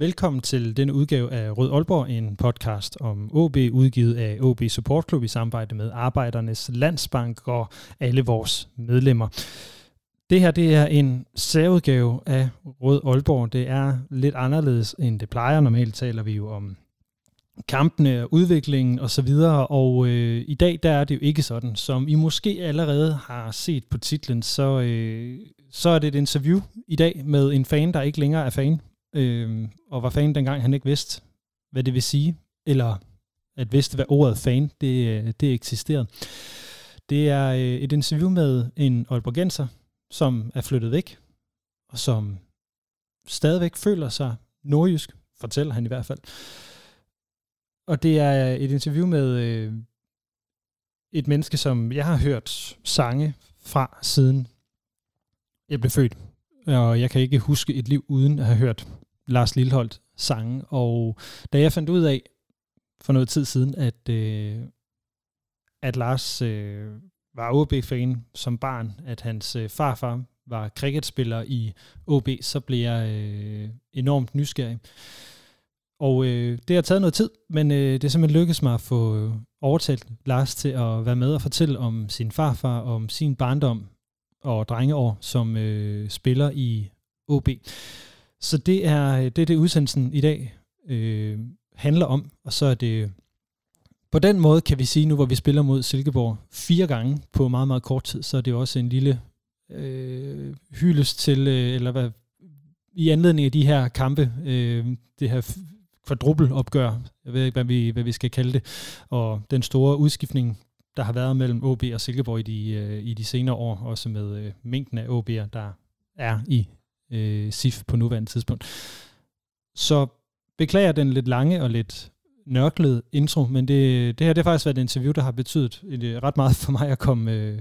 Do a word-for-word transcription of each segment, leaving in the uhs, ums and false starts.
Velkommen til denne udgave af Rød Aalborg, en podcast om AaB, udgivet af AaB Supportklub i samarbejde med Arbejdernes Landsbank og alle vores medlemmer. Det her det er en særudgave af Rød Aalborg. Det er lidt anderledes end det plejer. Normalt taler vi jo om kampene, udviklingen osv., og øh, i dag der er det jo ikke sådan. Som I måske allerede har set på titlen, så, øh, så er det et interview i dag med en fan, der ikke længere er fan. Øhm, og var fan dengang, han ikke vidste, hvad det vil sige, eller at vidste, hvad ordet fan, det, det eksisterede. Det er et interview med en aalborgenser, som er flyttet væk, og som stadigvæk føler sig nordjysk, fortæller han i hvert fald. Og det er et interview med øh, et menneske, som jeg har hørt sange fra, siden jeg blev født. Og jeg kan ikke huske et liv uden at have hørt Lars Lilholt sange. Og da jeg fandt ud af for noget tid siden, at, øh, at Lars øh, var AaB-fan som barn, at hans øh, farfar var cricketspiller i AaB, så blev jeg øh, enormt nysgerrig. Og øh, det har taget noget tid, men øh, det er simpelthen lykkedes mig at få overtalt Lars til at være med og fortælle om sin farfar, om sin barndom og drengeår, som øh, spiller i AaB. Så det er det, det udsendelsen i dag øh, handler om, og så er det på den måde, kan vi sige nu, hvor vi spiller mod Silkeborg fire gange på meget, meget kort tid, så er det også en lille øh, hyldest til, øh, eller hvad, i anledning af de her kampe, øh, det her kvadrupelopgør, jeg ved ikke, hvad vi, hvad vi skal kalde det, og den store udskiftning, der har været mellem AaB og Silkeborg i de, øh, i de senere år, også med øh, mængden af AaB'er, der er i øh, S I F på nuværende tidspunkt. Så beklager den lidt lange og lidt nørklede intro, men det, det her det har faktisk været et interview, der har betydet et, ret meget for mig at komme, øh,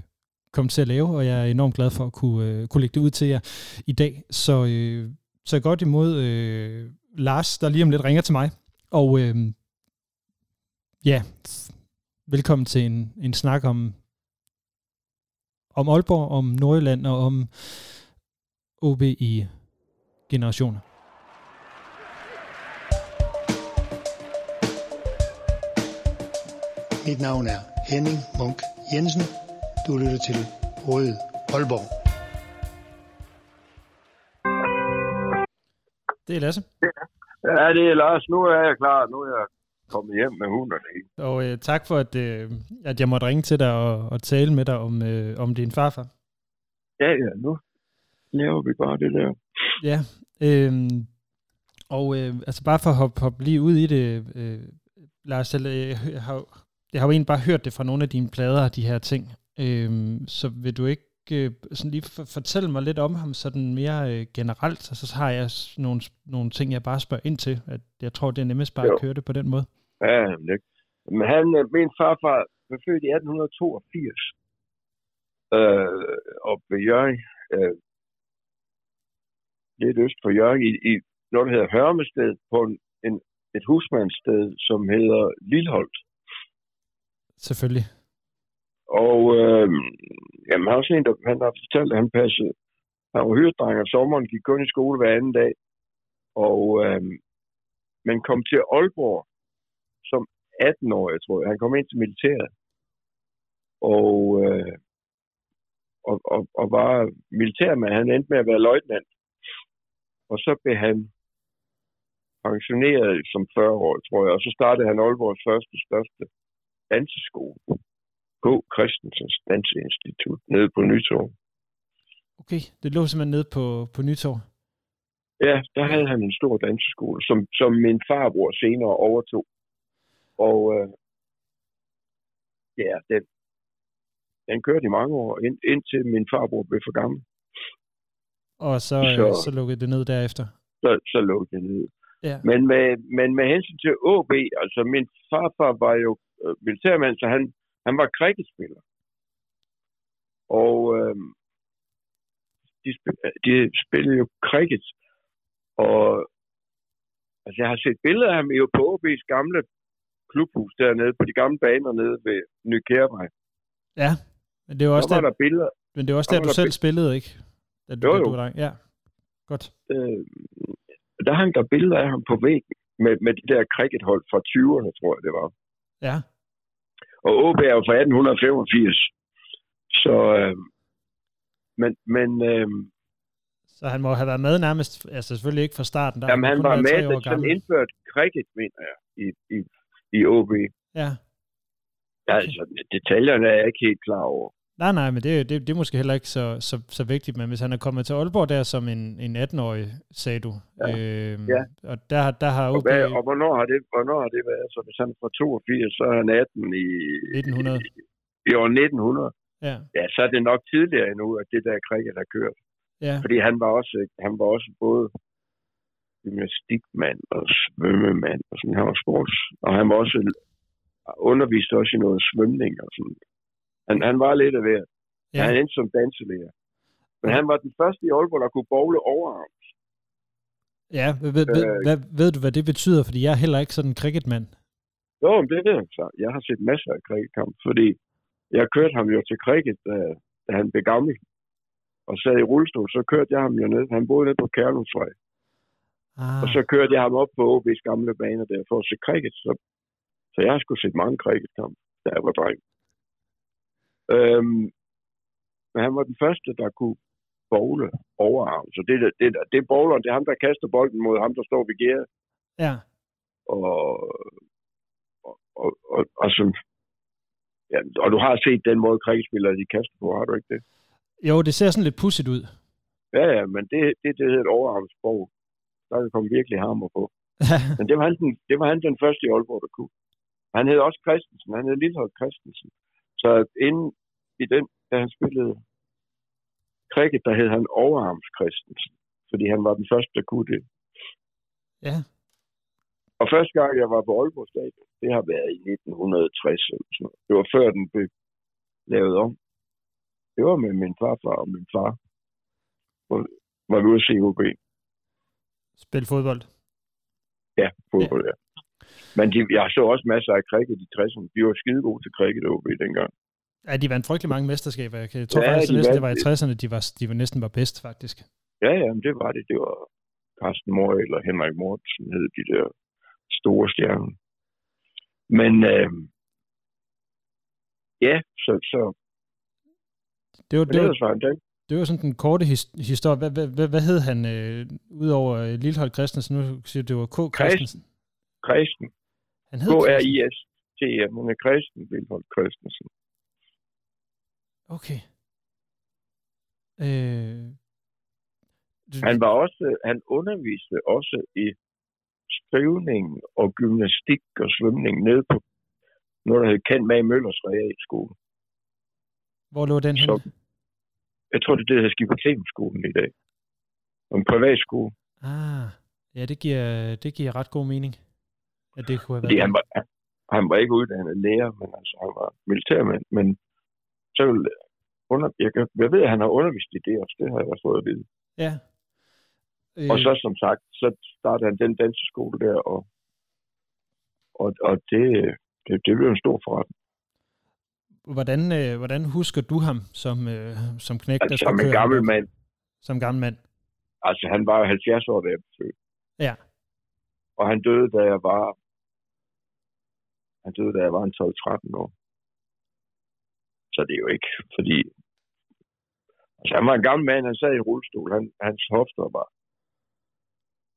komme til at lave, og jeg er enormt glad for at kunne, øh, kunne lægge det ud til jer i dag. Så, øh, så godt imod øh, Lars, der lige om lidt ringer til mig, og øh, ja... Velkommen til en, en snak om, om Aalborg, om Nordjylland og om AaB i generationer. Mit navn er Henning Munk Jensen. Du lytter til Rød Aalborg. Det er Lasse. Ja, det er Lars. Nu er jeg klar. Nu er jeg komme hjem med hunderne. Og øh, tak for, at, øh, at jeg måtte ringe til dig og, og tale med dig om, øh, om din farfar. Ja, ja, nu laver vi bare det der. Ja, øh, og øh, altså bare for at hoppe, hoppe lige ud i det, øh, Lars, jeg, jeg, har, jeg har jo egentlig bare hørt det fra nogle af dine plader og de her ting, øh, så vil du ikke øh, sådan lige for, fortælle mig lidt om ham sådan mere øh, generelt, og så har jeg nogle, nogle ting, jeg bare spørger ind til, at jeg tror, det er nemmest bare jo. At køre det på den måde. Ja, men han, min farfar blev født i atten toogfirs øh, op ved Jørgen, øh, lidt øst for Jørgen, i, i noget, der hedder Hørmested, på en, en, et husmandssted, som hedder Lilholt. Selvfølgelig. Og øh, jamen, han, sådan en, der, han har fortalt, at han passede. Han var hyrdreng om sommeren, gik kun i skole hver anden dag, og øh, man kom til Aalborg som atten år, jeg tror. Han kom ind til militæret og, øh, og, og, og var militærmand. Han endte med at være løjtnant. Og så blev han pensioneret som fyrre år, tror jeg. Og så startede han Aalborgs første største danseskole på Christensens Dansinstitut nede på Nytorv. Okay, det lå simpelthen nede på, på Nytorv. Ja, der havde han en stor danseskole, som, som min farbror senere overtog. Og øh, ja, den, den kørte i mange år, ind, indtil min farbror blev for gammel. Og så, så, så lukkede det ned derefter? Så, så lukkede det ned. Ja. Men, med, men med hensyn til AaB, altså min farfar var jo øh, militærmand, så han, han var cricketspiller. Og øh, de, spil, de spillede jo cricket. Og altså, jeg har set billeder af ham jo på AaB's gamle klubhus dernede, på de gamle baner nede ved Nykærvej. Ja, men det er også der, der, der billeder. Men det er også der, der, der du selv bill- spillede, ikke? Da du, jo, jo. Da du var ja, godt. Øh, der hang der billeder af ham på væggen med, med det der crickethold fra tyverne, tror jeg det var. Ja. Og AaB er jo fra atten femogfirs. Så, øh, men... men øh, så han må have været med nærmest, altså selvfølgelig ikke fra starten. Der jamen han, han var med, da som indførte cricket, mener jeg, i, i, i AaB. Ja. Okay. Altså, detaljerne er jeg ikke helt klar over. Nej, nej, men det, det, det er måske heller ikke så, så, så vigtigt, men hvis han er kommet til Aalborg der som en, en attenårig, sagde du. Ja. Øhm, ja. Og, der, der har og, hvad, og hvornår, har det, hvornår har det været? Så hvis han er fra toogfirs, så er han atten i, nitten hundrede. I, i år nitten hundrede. Ja. Ja, så er det nok tidligere endnu, at det der cricket har kørt. Ja. Fordi han var også, han var også både gymnastikmand og svømmemand og sådan her sports. Og han var også underviste også i noget svømning og sådan. Han, han var lidt af hver. Ja. Han endte som danselærer. Men han var den første i Aalborg, der kunne bowle overarms. Ja, ved, ved, øh, hvad, ved du, hvad det betyder? Fordi jeg er heller ikke sådan en cricketmand. Jo, men det er det. Så jeg har set masser af cricketkamp, fordi jeg kørte ham jo til cricket, da, da han blev gammel. Og sad i rullestol, så kørte jeg ham jo ned. Han boede ned på Kærlundsvej. Ah. Og så kørte jeg ham op på AaB's gamle baner der for at se cricket. Så, så jeg har sgu set mange cricketkamp, da jeg var dreng. Øhm, men han var den første, der kunne bowle overarm. Så det, det, det er bowleren, det er ham, der kaster bolden mod ham, der står ved gæret. Ja. Og, og, og, og, og, som, ja, og du har set den måde, cricketspillere de kaster på, har du ikke det? Jo, det ser sådan lidt pudsigt ud. Ja, ja, men det, det, det hedder et overarmsbowl. Der kan komme virkelig hammer på. Men det var, han den, det var han den første i Aalborg, der kunne. Han hed også Christensen, han hed Lilholt Christensen. Så inden i den, da han spillede cricket, der hed han Overarms Christensen, fordi han var den første, der kunne det. Ja. Og første gang, jeg var på Aalborg Stadion, det har været i nitten tres. Så det var før, den blev lavet om. Det var med min farfar og min far. Og var vi ude at se AaB. Spil fodbold? Ja, fodbold, ja. ja. Men de, jeg så også masser af cricket i tresserne. De var skide gode til cricket AaB dengang. Ja, de vandt frygtelig mange mesterskaber. Jeg tror ja, faktisk, de næsten, det var i tresserne, de var, de var næsten var bedst, faktisk. Ja, ja, det var det. Det var Carsten Mohr eller Henrik Mortensen, hed de der store stjerner. Men øh, ja, så... så det var det. Var, var det var sådan den korte historie. Hvad, hvad, hvad hed han, øh, udover Lilholt Christensen? Nu siger det var K. Christensen. Kristen. Han hed K-R-I-S-T-M. Hun er Kristen, Lilholt Kristensen. Okay. Øh... Han var også, han underviste også i skrivningen og gymnastik og svømning nede på noget, der hed Kent Mag Møllers Realskole. Hvor lå den henne? Så, jeg tror, det er det, der hedder Skibeklemsskolen i dag. En privatskole. Ah, ja, det giver, det giver ret god mening. Ja, det kunne have været. Han var, han var ikke uddannet lærer, men altså, han var militærmand. Men så under, jeg, jeg ved, at han har undervist i det også. Det har jeg også fået at vide. Ja. Øh... Og så som sagt, så startede han den danseskole der, og, og, og det, det, det blev en stor forretning. Hvordan, øh, hvordan husker du ham som, øh, som knægt? Altså, som en gammel mand. Som gammel mand? Altså, han var jo halvfjerds år, da jeg besøgte. Ja. Og han døde, da jeg var... Han døde, da jeg var tolv tretten år. Så det er jo ikke, fordi... Altså, han var en gammel mand, han sad i rullestol. Han, hans hofter var...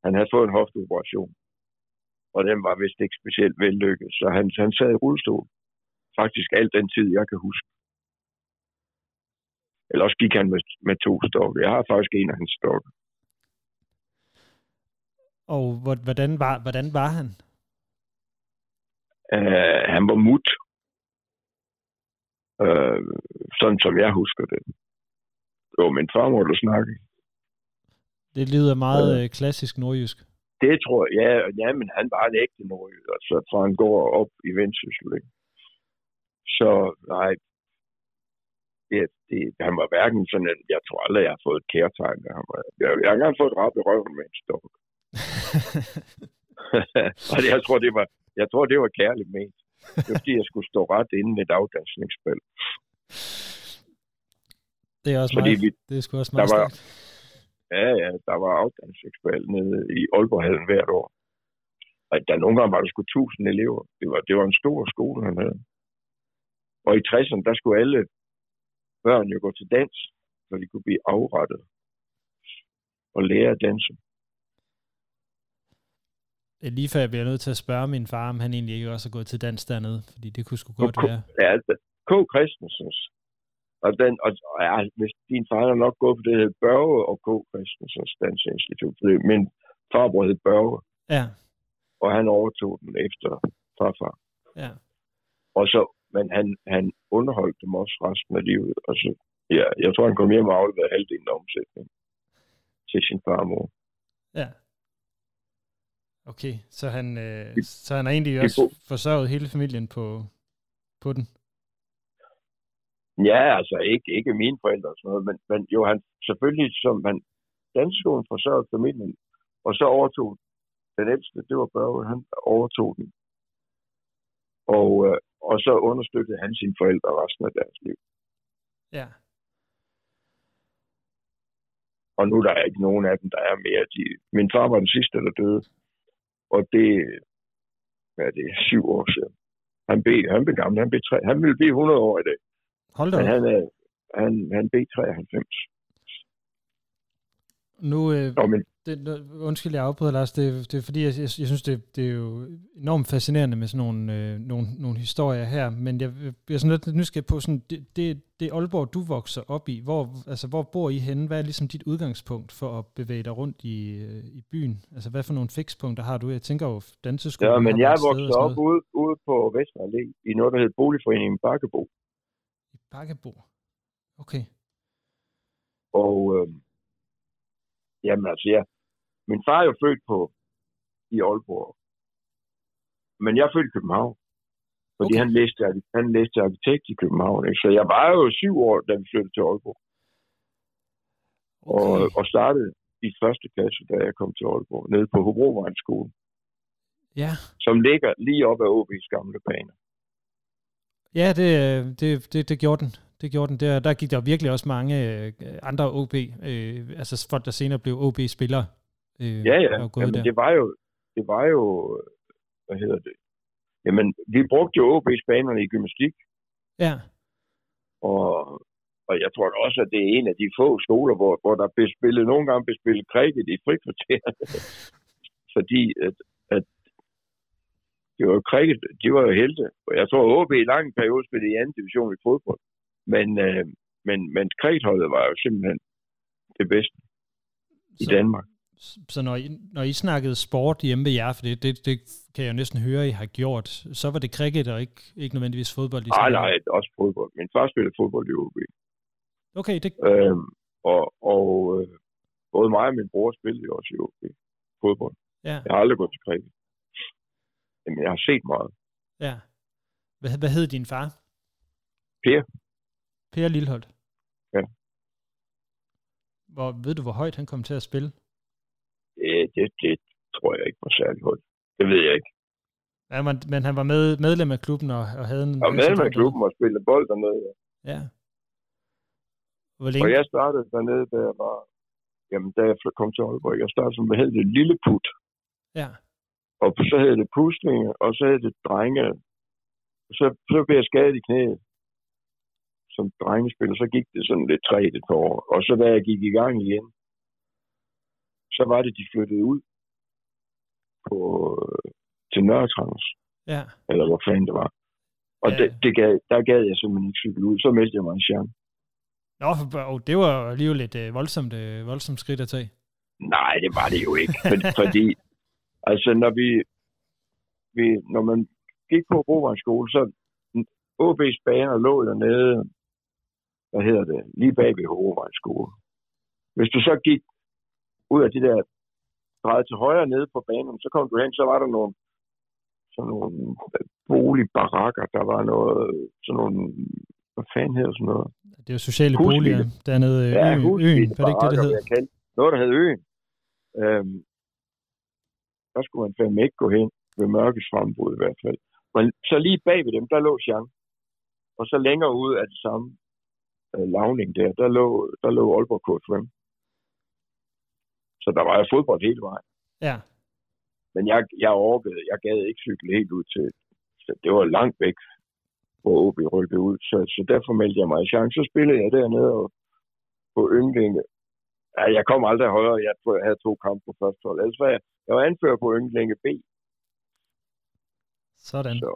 Han havde fået en hofteoperation. Og den var vist ikke specielt vellykket. Så han, han sad i rullestol. Faktisk alt den tid, jeg kan huske. Eller også gik han med, med to stokke. Jeg har faktisk en af hans stokke. Og hvordan var, hvordan var han? Uh, han var mut. Uh, sådan som jeg husker det. Det var min farmor, der snakkede. Det lyder meget uh, klassisk nordjysk. det tror jeg, ja, ja, men han var en ægte nordjyder, så altså, han går op i Vendsyssel. Så nej, det, det, han var hverken sådan, at jeg tror aldrig, jeg har fået et kærtegn af ham. Jeg, jeg har engang fået et rap i røven med en stok. Og det, jeg tror, det var, jeg tror, det var kærligt ment. Det var fordi, jeg skulle stå ret inden et afdansningsspil. Det er også fordi meget, vi, det er sgu også meget var, ja, ja, der var afdansningsspil nede i Aalborghallen hvert år. Og der nogle gange var der sgu tusind elever. Det var, det var en stor skole hernede. Og i tresserne, der skulle alle børn jo gå til dans, så de kunne blive afrettet og lære at danse. Lige før jeg bliver nødt til at spørge min far, om han egentlig ikke også har gået til dans dernede, fordi det kunne sgu godt K. være. Ja, K. Christensens. Og, den, og ja, hvis din far har nok gået på det, hed Børge og K. Christensens Dansinstitut. Min farbror hed Børge. Ja. Og han overtog den efter farfar. Ja. Og så, men han, han underholdt dem også resten af livet. Og så, ja, jeg tror, han kom hjem og afleverede halvdelen af omsætningen til sin farmor. Ja. Okay, så han, øh, så han har egentlig også forsørget hele familien på, på den? Ja, altså ikke, ikke mine forældre og sådan noget, men, men jo, han selvfølgelig, som han danskede, forsørgede familien, og så overtog den ældste, det var Børge, han overtog den. Og, øh, og så understøttede han sine forældre resten af deres liv. Ja. Og nu der er ikke nogen af dem, der er mere. De, min far var den sidste, der døde. Og det, hvad er det, syv år siden. Han blev, han blev gammel, han, blev tre, han ville blive hundrede år i dag. Hold da op. Men han, han, han blev treoghalvfems. Nu, øh, Nå, men... det, undskyld, jeg afbryder, Lars, det, det er fordi, jeg, jeg, jeg synes, det, det er jo enormt fascinerende med sådan nogle, øh, nogle, nogle historier her, men jeg, jeg er sådan lidt nysgerrig på, sådan, det, det, det Aalborg, du vokser op i, hvor, altså, hvor bor I henne? Hvad er ligesom dit udgangspunkt for at bevæge dig rundt i, i byen? Altså, hvad for nogle fikspunkter har du? Jeg tænker jo danseskolen. Ja, men jeg voksede op ude, ude på Vestergade i noget, der hedder Boligforeningen Bakkebo. I Bakkebo? Okay. Og... Øh... Jamen altså, ja. Min far er jo født på i Aalborg, men jeg er født i København, fordi okay. han, læste, han læste arkitekt i København. Ikke? Så jeg var jo syv år, da vi flyttede til Aalborg, okay. og, og startede i første klasse, da jeg kom til Aalborg, nede på Hobrovejens skole, ja. Som ligger lige op ad AaB's gamle baner. Ja, det, det, det, det gjorde den. Det gjorde den. Der, der gik der virkelig også mange øh, andre AaB, øh, altså folk, der senere blev AaB-spillere. Øh, ja, ja. Jamen, det var jo, det var jo, hvad hedder det? Jamen, vi brugte jo AaB-spanerne i gymnastik. Ja. Og, og jeg tror også, at det er en af de få skoler, hvor, hvor der blev spillet, nogle gange blev spillet cricket i frikvarteret. Fordi at, at det var jo cricket, de var jo helte. Jeg tror, at AaB i lang periode spillede i anden division i fodbold. Men, øh, men, men kreditholdet var jo simpelthen det bedste i så, Danmark. Så når I, når I snakkede sport hjemme ved jer, for det, det, det kan jeg næsten høre, I har gjort, så var det cricket og ikke, ikke nødvendigvis fodbold? Nej, ah, nej, også fodbold. Min far spillede fodbold i AaB. Okay, det... Øhm, og og øh, både mig og min bror spillede også i AaB fodbold. Ja. Jeg har aldrig gået til cricket. Men jeg har set meget. Ja. Hvad, hvad hed din far? Per. Per Lilholt? Ja. Hvor, ved du, hvor højt han kom til at spille? Det, det, det tror jeg ikke var særlig højt. Det ved jeg ikke. Ja, men, men han var med, medlem af klubben og, og havde en... Han var medlem af klubben og spillede bold dernede. Ja. Ja. Hvor længe... Og jeg startede dernede, da jeg var... Jamen, da jeg kom til Aalborg, jeg startede som, hvad hed det, Lille Put. Ja. Og så hed det Puslinge, og så hed det Drenge. Og så, så blev jeg skadet i knæet. Som drengespiller, så gik det sådan lidt træt et par år. Og så da jeg gik i gang igen, så var det, de flyttede ud på, til Nørresund. Ja. Eller hvor fanden det var. Og ja. det, det gav, der gad jeg simpelthen ikke cykle ud. Så meldte jeg mig en chance. Nå, for, oh, det var jo lige lidt øh, voldsomt, øh, voldsomt skridt at tage. Nej, det var det jo ikke. fordi, fordi, altså når vi, vi, når man gik på Råvarens skole, så AaB's baner lå dernede, hvad hedder det, lige bag ved Hovedvejens skole. Hvis du så gik ud af de der drejede til højre nede på banen, så kom du hen, så var der nogle, sådan nogle boligbarakker, der var noget, sådan nogle, hvad fanden hedder sådan noget? Det var sociale husvilde. Boliger dernede, ja, øen, øen. Var det ikke det, det hed? Noget, der hed Øen. Øhm, der skulle man fandme ikke gå hen, ved mørkets frembrud i hvert fald. Men så lige bag ved dem, der lå Jean. Og så længere ude af det samme øh, lavning der, der lå, der lå Aalborg K F M. Så der var jo fodbold hele vejen. Ja. Men jeg, jeg overvejede, jeg gad ikke cykle helt ud til, så det var langt væk, hvor AaB rykkede ud. Så, så derfor meldte jeg mig i chance, så spillede jeg dernede og, på Ynglinge. Ja, jeg kom aldrig højere, jeg tror, jeg havde to kampe på første hold. Ellers var jeg, jeg var anfører på Ynglinge B. Sådan. Så,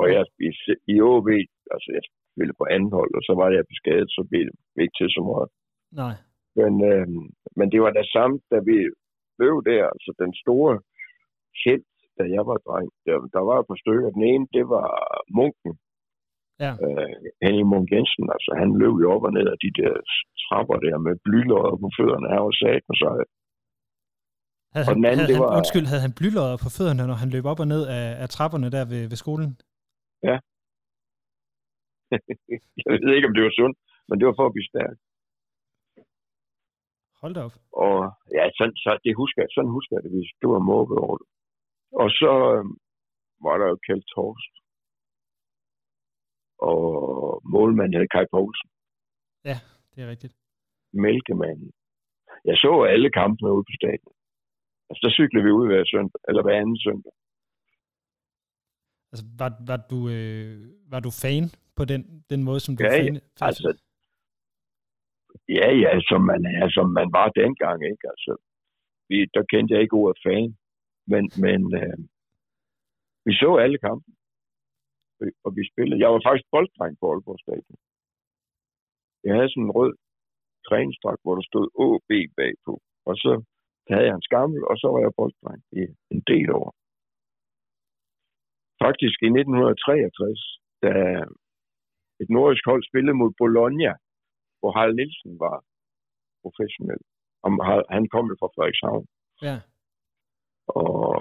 og jeg spiste i AaB, altså jeg spillede på anden hold, og så var jeg beskadet, så blev det ikke til så meget. Nej. Men, øh, men det var da samme, da vi blev der, altså den store helt, da jeg var dreng, der, der var et par stykker. Den ene, det var Munken. Ja. Øh, Henning Munk Jensen, altså han løb jo op og ned af de der trapper der med blylodder på fødderne, han var sat med sig. Havde han, den anden, havde det var, han, undskyld, havde han blylodder på fødderne, når han løb op og ned af, af trapperne der ved, ved skolen? Ja. Jeg ved ikke, om det var sundt, men det var for at blive stærk. Hold da op. Og ja, sådan, så det husker jeg, sådan husker jeg det, hvis du var måbet over det. Og så øh, var der jo Kjeld Thorstrup. Og målmanden hed Kaj Poulsen. Ja, det er rigtigt. Mælkemanden. Jeg så alle kampene ude på stadion. Altså, der cyklede vi ud hver søndag, eller hver anden søndag. Altså, var, var, du, øh, var du fan på den, den måde, som du ja, fan? Ja, altså, ja, ja, som man, ja, som man var dengang, ikke? Altså, vi, der kendte jeg ikke ordet fan, men, men øh, vi så alle kampe, og vi spillede. Jeg var faktisk bolddreng på Aalborg Stadion. Jeg havde sådan en rød træningsdragt, hvor der stod AaB bagpå, og så havde jeg en skammel, og så var jeg bolddreng i en del år. Faktisk i nitten treogtres, da et nordisk hold spillede mod Bologna, hvor Harald Nielsen var professionel. Han kom jo fra Frederikshavn. Ja. Og,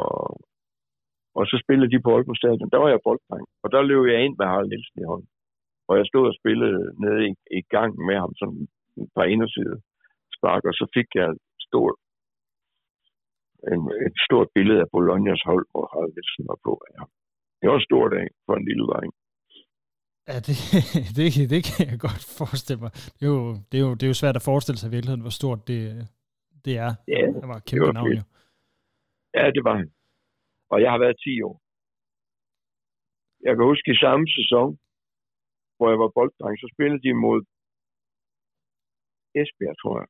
og så spillede de på Aalborg Stadion. Der var jeg bolddreng, og der løb jeg ind med Harald Nielsen i hånden. Og jeg stod og spillede nede i, i gang med ham, som en par inderside spark, og så fik jeg et stort, en, et stort billede af Bolognas hold, hvor Harald Nielsen var på af ham. Det var en stor dag for en lille dreng. Ja, det, det, det kan jeg godt forestille mig. Det er, jo, det, er jo, det er jo svært at forestille sig i virkeligheden, hvor stort det, det er. Ja, det var kæmpe det var navn, jo. Ja, det var han. Og jeg har været ti år. Jeg kan huske i samme sæson, hvor jeg var bolddreng, så spillede de mod Esbjerg, tror jeg.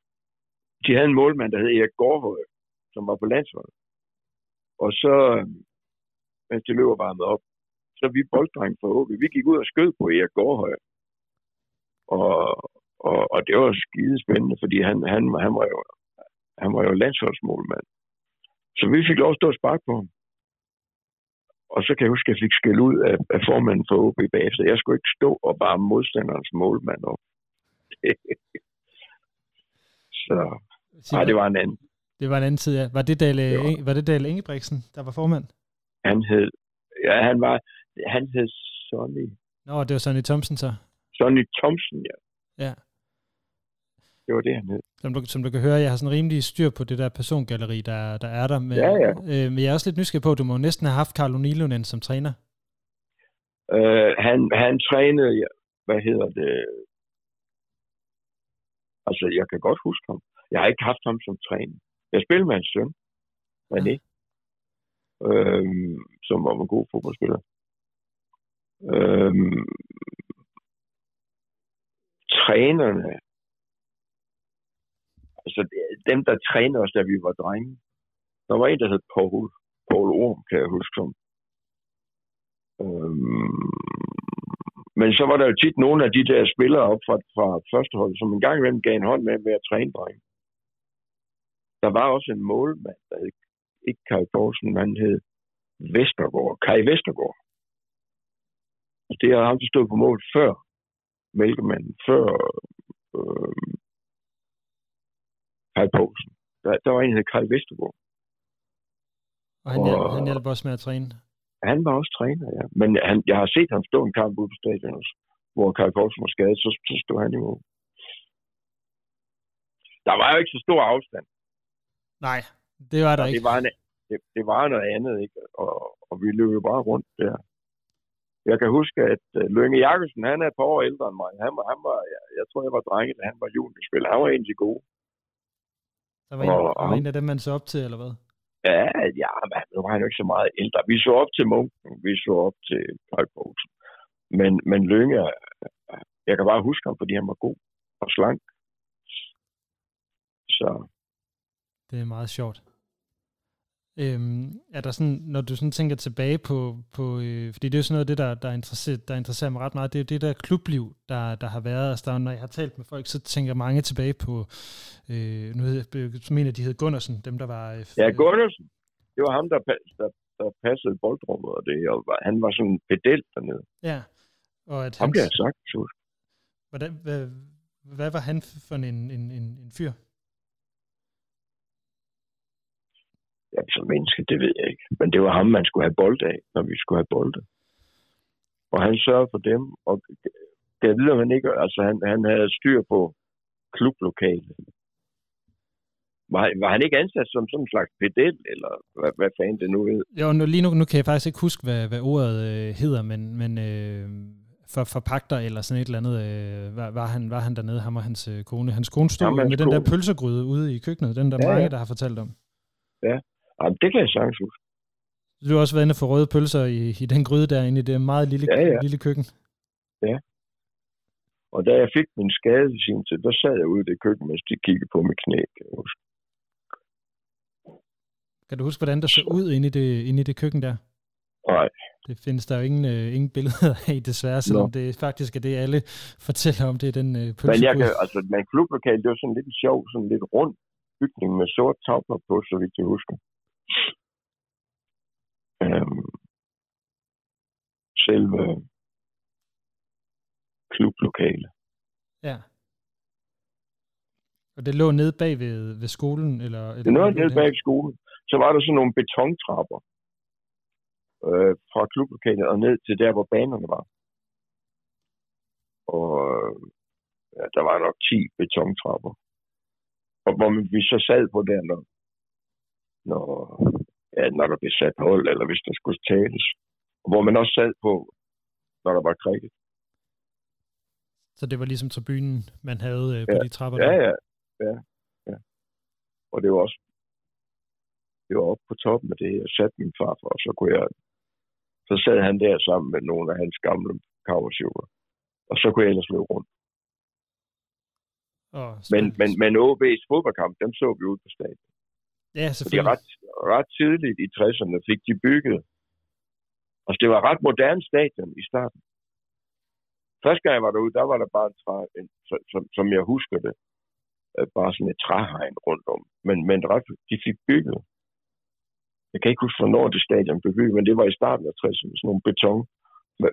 De havde en målmand, der hed Erik Gårdvøj, som var på landsholdet. Og så... mens de løber varmet op. Så vi bolddreng fra AaB. Vi gik ud og skød på Erik Gårdhøj. Og, og, og det var skidespændende, fordi han, han, han, var jo, han var jo landsholdsmålmand. Så vi fik lov at stå og sparke på ham. Og så kan jeg huske, at jeg fik skæld ud af, af formanden for AaB bagefter. Jeg skulle ikke stå og varme modstanderens målmand op. Så nej, det var en anden. Det var en anden tid, ja. Var det Dale, det var. Var det Dale Ingebrigtsen, der var formand? Han hed, ja, han var, han hed Sonny. Nå, det var Sonny Thompson så? Sonny Thompson, ja. Ja. Det var det, han hed. Som du, som du kan høre, jeg har sådan rimelig styr på det der persongalleri, der, der er der. Men, ja, ja. Øh, men jeg er også lidt nysgerrig på, at du må næsten have haft Carlo Nilonen som træner. Øh, han, han trænede, ja, hvad hedder det? Altså, jeg kan godt huske ham. Jeg har ikke haft ham som træner. Jeg spillede med hans søn, men ikke. Ja. Øhm, som var en god fodboldspiller. Øhm, trænerne, altså dem, der trænede os, da vi var drenge, der var en, der hed Paul, Paul Orm, kan jeg huske som. Øhm, men så var der jo tit nogle af de der spillere op fra, fra førsteholdet, som en gang imellem gav en hånd med ved at træne drenge. Der var også en målmand, der hed ikke Kaj Poulsen, men han hed Vestergård. Kaj Vestergård. Det har ham, der stod på mål før Mælkemanden, før øh, Kaj Poulsen. Der, der var en, der hed Kaj Vestergaard. Og han, og han hjalp også med at træne? Han var også træner, ja. Men han, jeg har set ham stå en kamp ude på stadion også, hvor Kaj Poulsen var skadet, så, så stod han imod. Der var jo ikke så stor afstand. Nej, det var der og ikke. Det var, en, det, det var noget andet, ikke? Og, og vi løb jo bare rundt der. Jeg kan huske, at Lynge Jacobsen, han er et par år ældre end mig. Han var, han var, jeg, jeg tror, jeg var drengen, da han var juniorspiller. Han var egentlig god. Der var, og, en, der var en af dem, man så op til, eller hvad? Ja, ja, man, nu var han jo ikke så meget ældre. Vi så op til Munken, vi så op til Kaj Poulsen. Men, men Lynge, jeg kan bare huske ham, fordi han var god og slank. Så. Det er meget sjovt. Øhm, er der sådan, når du sådan tænker tilbage på, på øh, fordi det er jo sådan noget af det, der, der, interesser, der interesserer mig ret meget, det er det der klubliv, der, der har været. Altså der, når jeg har talt med folk, så tænker mange tilbage på, øh, nu mener de hed Gunnarsen, dem der var... Øh, ja, Gunnarsen, det var ham, der, der, der passede boldrummet, og, det, og han var sådan en pedel dernede. Ja. Og at ham hans, det har sagt, så. Hvordan, hvad, hvad var han for en, en, en, en fyr? Ja, som menneske, det ved jeg ikke. Men det var ham, man skulle have bold af, når vi skulle have bolde. Og han sørgede for dem, og det videre man ikke. Altså, han, han havde styr på klublokalet. Var, var han ikke ansat som sådan en slags pedel, eller hvad, hvad fanden det nu hed? Jo, nu, lige nu, nu kan jeg faktisk ikke huske, hvad, hvad ordet øh, hedder, men, men øh, for forpagter eller sådan et eller andet, øh, var, var, han, var han dernede, ham og hans øh, kone. Hans kone stod med den der pølsegryde ude i køkkenet, den der ja, mange, der har fortalt om. Ja. Jamen, det kan jeg sagtens huske. Du har også været inde for røde pølser i, i den gryde derinde i det meget lille, ja, ja. lille køkken. Ja. Og da jeg fik min skade i sin tid, der sad jeg ude i det køkken, mens de kiggede på mit knæ, kan jeg huske. Kan du huske, hvordan der så ud inde i det, inde i det køkken der? Nej. Det findes der jo ingen, øh, ingen billeder af, desværre, selvom Nå. det faktisk er det, alle fortæller om, det er den øh, pølsegryde. Men jeg kan, altså, men klublokalet, det var sådan lidt sjov, sådan lidt rund bygning med sort tavler på, så vidt jeg husker. Øhm, selve klublokale. Ja. Og det lå nede bag ved, ved skolen? Eller, eller det lå nede bag ved skolen. Så var der sådan nogle betontrapper øh, fra klublokalet og ned til der, hvor banerne var. Og ja, der var nok ti betontrapper. Og hvor vi så sad på der, når når, ja, når der blev sat hold, eller hvis der skulle tales. Hvor man også sad på, når der var cricket. Så det var ligesom tribunen, man havde øh, på ja. de trapper der? Ja, ja, ja, ja. Og det var også det var oppe på toppen af det, jeg satte min far for, og så kunne jeg... Så sad han der sammen med nogle af hans gamle covershower, og så kunne jeg ellers løbe rundt. Oh, men, men, men AaB's fodboldkamp, dem så vi ude på stadion. Ja, selvfølgelig. Ret, ret tidligt i tresserne fik de bygget. Altså, det var ret moderne stadion i starten. Første gang jeg var derude, der var der bare en træ, en, som, som jeg husker det, bare sådan et træhegn rundt om. Men, men ret, de fik bygget. Jeg kan ikke huske, hvornår det stadion blev bygget, men det var i starten af tresserne, sådan nogle beton,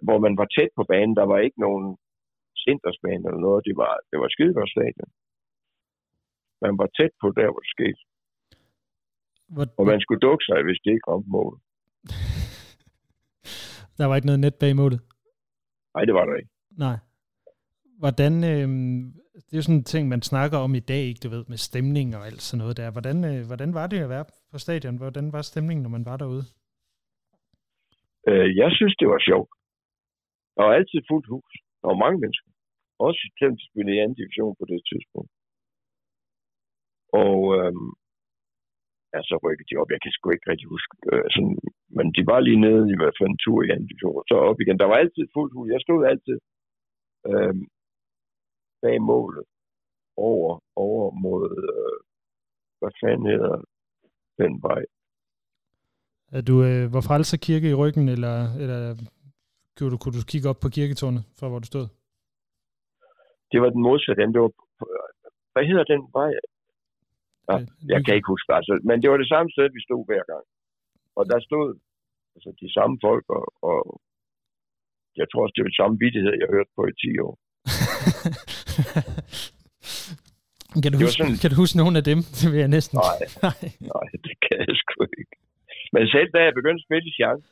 hvor man var tæt på banen. Der var ikke nogen centersbane eller noget. Det var, det var skidegodt stadion. Man var tæt på der, hvor det skete. Hvordan? Og man skulle dukke sig, hvis det ikke kom på målet. Der var ikke noget net bag målet? Nej, det var der ikke. Nej. Hvordan, øh, det er jo sådan en ting, man snakker om i dag, ikke, du ved, med stemning og alt sådan noget der. Hvordan, øh, hvordan var det at være på stadion? Hvordan var stemningen, når man var derude? Øh, jeg synes, det var sjovt. Der var altid fuldt hus. Der var mange mennesker. Også dem, der spillede i anden division på det tidspunkt. Og... Øh, Ja, så rykkede de op. Jeg kan sgu ikke rigtig huske. Øh, sådan, men de var lige nede i hvert fald en tur i anden division. Så op igen. Der var altid fuldt hus. Jeg stod altid øh, bag målet over, over mod, øh, hvad fanden hedder den vej. Er du øh, var Frelser Kirke i ryggen, eller, eller kunne, du, kunne du kigge op på kirketårnet fra, hvor du stod? Det var den modsatte. Det var, hvad hedder den vej? Ja, jeg kan ikke huske det, altså, men det var det samme sted, vi stod hver gang. Og der stod altså, de samme folk, og, og jeg tror også, det var det samme vittighed, jeg hørte på i ti år. Kan du, huske, sådan... kan du huske nogen af dem? Det vil jeg næsten. Nej, nej. nej det kan jeg sgu ikke. Men selv da jeg begyndte at spille i Schank,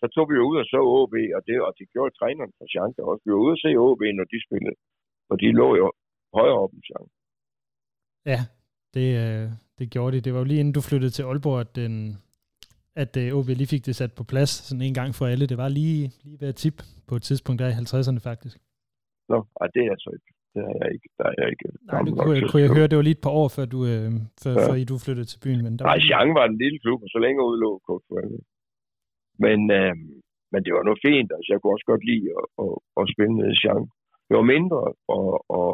så tog vi jo ud og så AaB, og det, og det gjorde træneren fra Schank også. Vi var ude og se AaB, når de spillede, og de lå jo højere op i Schank. Ja, det, det gjorde de. Det var jo lige inden du flyttede til Aalborg, at, den, at AaB lige fik det sat på plads, sådan en gang for alle. Det var lige, lige ved at tippe på et tidspunkt der i halvtredserne faktisk. Nå, nej, det er altså ikke. Det er jeg ikke. Der er jeg ikke. Nej, det kunne, nok, kunne jeg høre, det var lige et par år, før du, øh, før, ja. før I, du flyttede til byen. Men der nej, Jean var en lille klub, og så længe ud lå K F U M. Men, øh, men det var noget fint, altså jeg kunne også godt lide at, at, at spille med Jean. Det var mindre, og, og,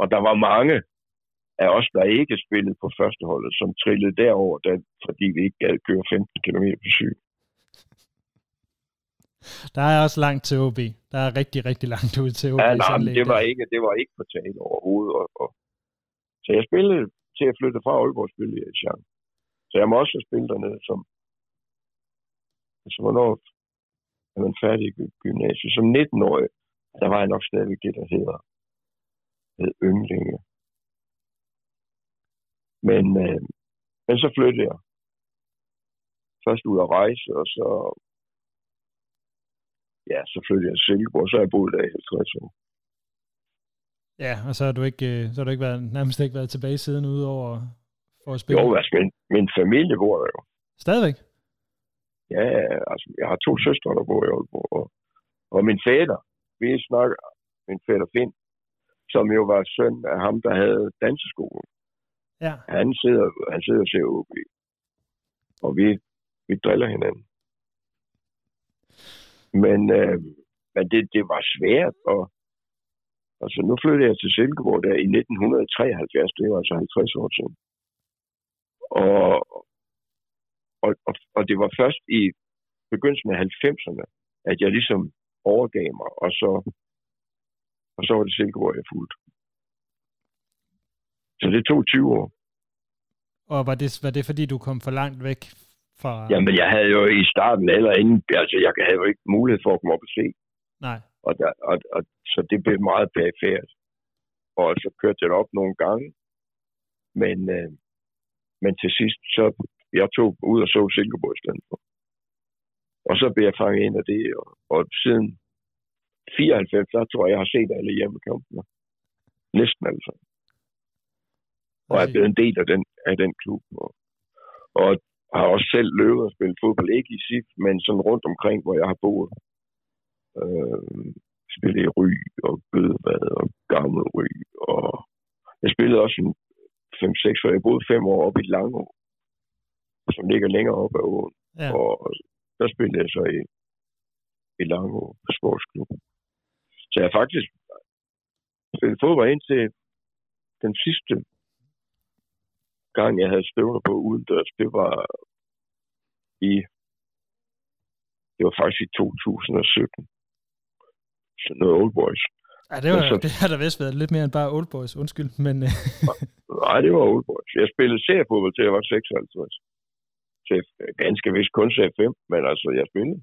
og der var mange af os, der ikke spillede på førsteholdet, som trillede derover, da, fordi vi ikke gad køre femten kilometer på cykel. Der er også langt til AaB. Der er rigtig, rigtig langt ud til AaB. Ja, nej, det var ikke, det var ikke på tale overhovedet. Og, og. Så jeg spillede til at flytte fra Aalborg, spillede jeg i Sjern. Så jeg må også spille dernede som... Altså, hvornår er man færdig i gymnasiet? Som nitten-årig, der var jeg nok stadig det, der hedder, hedder ynglinge. Men, øh, men så flyttede jeg. Først ud at rejse, og så... Ja, så flyttede jeg til Silkeborg, så har jeg boet der i halvtreds år. Ja, og så har du ikke, så har du ikke været, nærmest ikke været tilbage siden ude over for at spille? Jo, altså, min, min familie bor der jo. Stadigvæk? Ja, altså, jeg har to søstre, der bor i Aalborg, og, og min fætter, vi snakker, min fætter Finn, som jo var søn af ham, der havde danseskolen. Ja. Han sidder, han sidder og ser O B, og vi, vi driller hinanden. Men, øh, men det, det var svært, og altså, nu flyttede jeg til Silkeborg der i nitten treoghalvfjerds, det var altså halvtreds år siden. Og, og, og, og det var først i begyndelsen af halvfemserne, at jeg ligesom overgav mig, og så, og så var det Silkeborg, jeg fulgte. Så det tog tyve år. Og var det, var det fordi, du kom for langt væk? For... Jamen, jeg havde jo i starten eller inden, altså jeg havde jo ikke mulighed for at komme op og se. Nej. Og, der, og, og så det blev meget perifært. Og så kørte jeg op nogle gange. Men, øh, men til sidst, så jeg tog ud og så Silkeborg i stedet for. Og så blev jeg fanget ind af det, og, og siden fireoghalvfems, så tror jeg, jeg har set alle hjemmekampene. Næsten altså. Og jeg blev en del af den, af den klub. Og, og Jeg har også selv løbet og spillet fodbold, ikke i S I F, men sådan rundt omkring, hvor jeg har boet. Øh, spillet i Ry og Gødevad og Gammel Ry. Og jeg spillede også fem seks, for jeg boede fem år oppe i Langå, som ligger længere op ad åen. Ja. Og der spillede jeg så i, i Langå på sportsklubben. Så jeg faktisk spillede fodbold indtil den sidste gang, jeg havde støvler på udendørs, det var i det var faktisk i to tusind og sytten. Så noget Old Boys. Ja, det, var, så, det har der vist været lidt mere end bare Old Boys, undskyld. Men, nej, det var Old Boys. Jeg spillede seriefodbold til jeg var seksoghalvtreds. Så ganske vist kun C F fem, men altså, jeg spillede.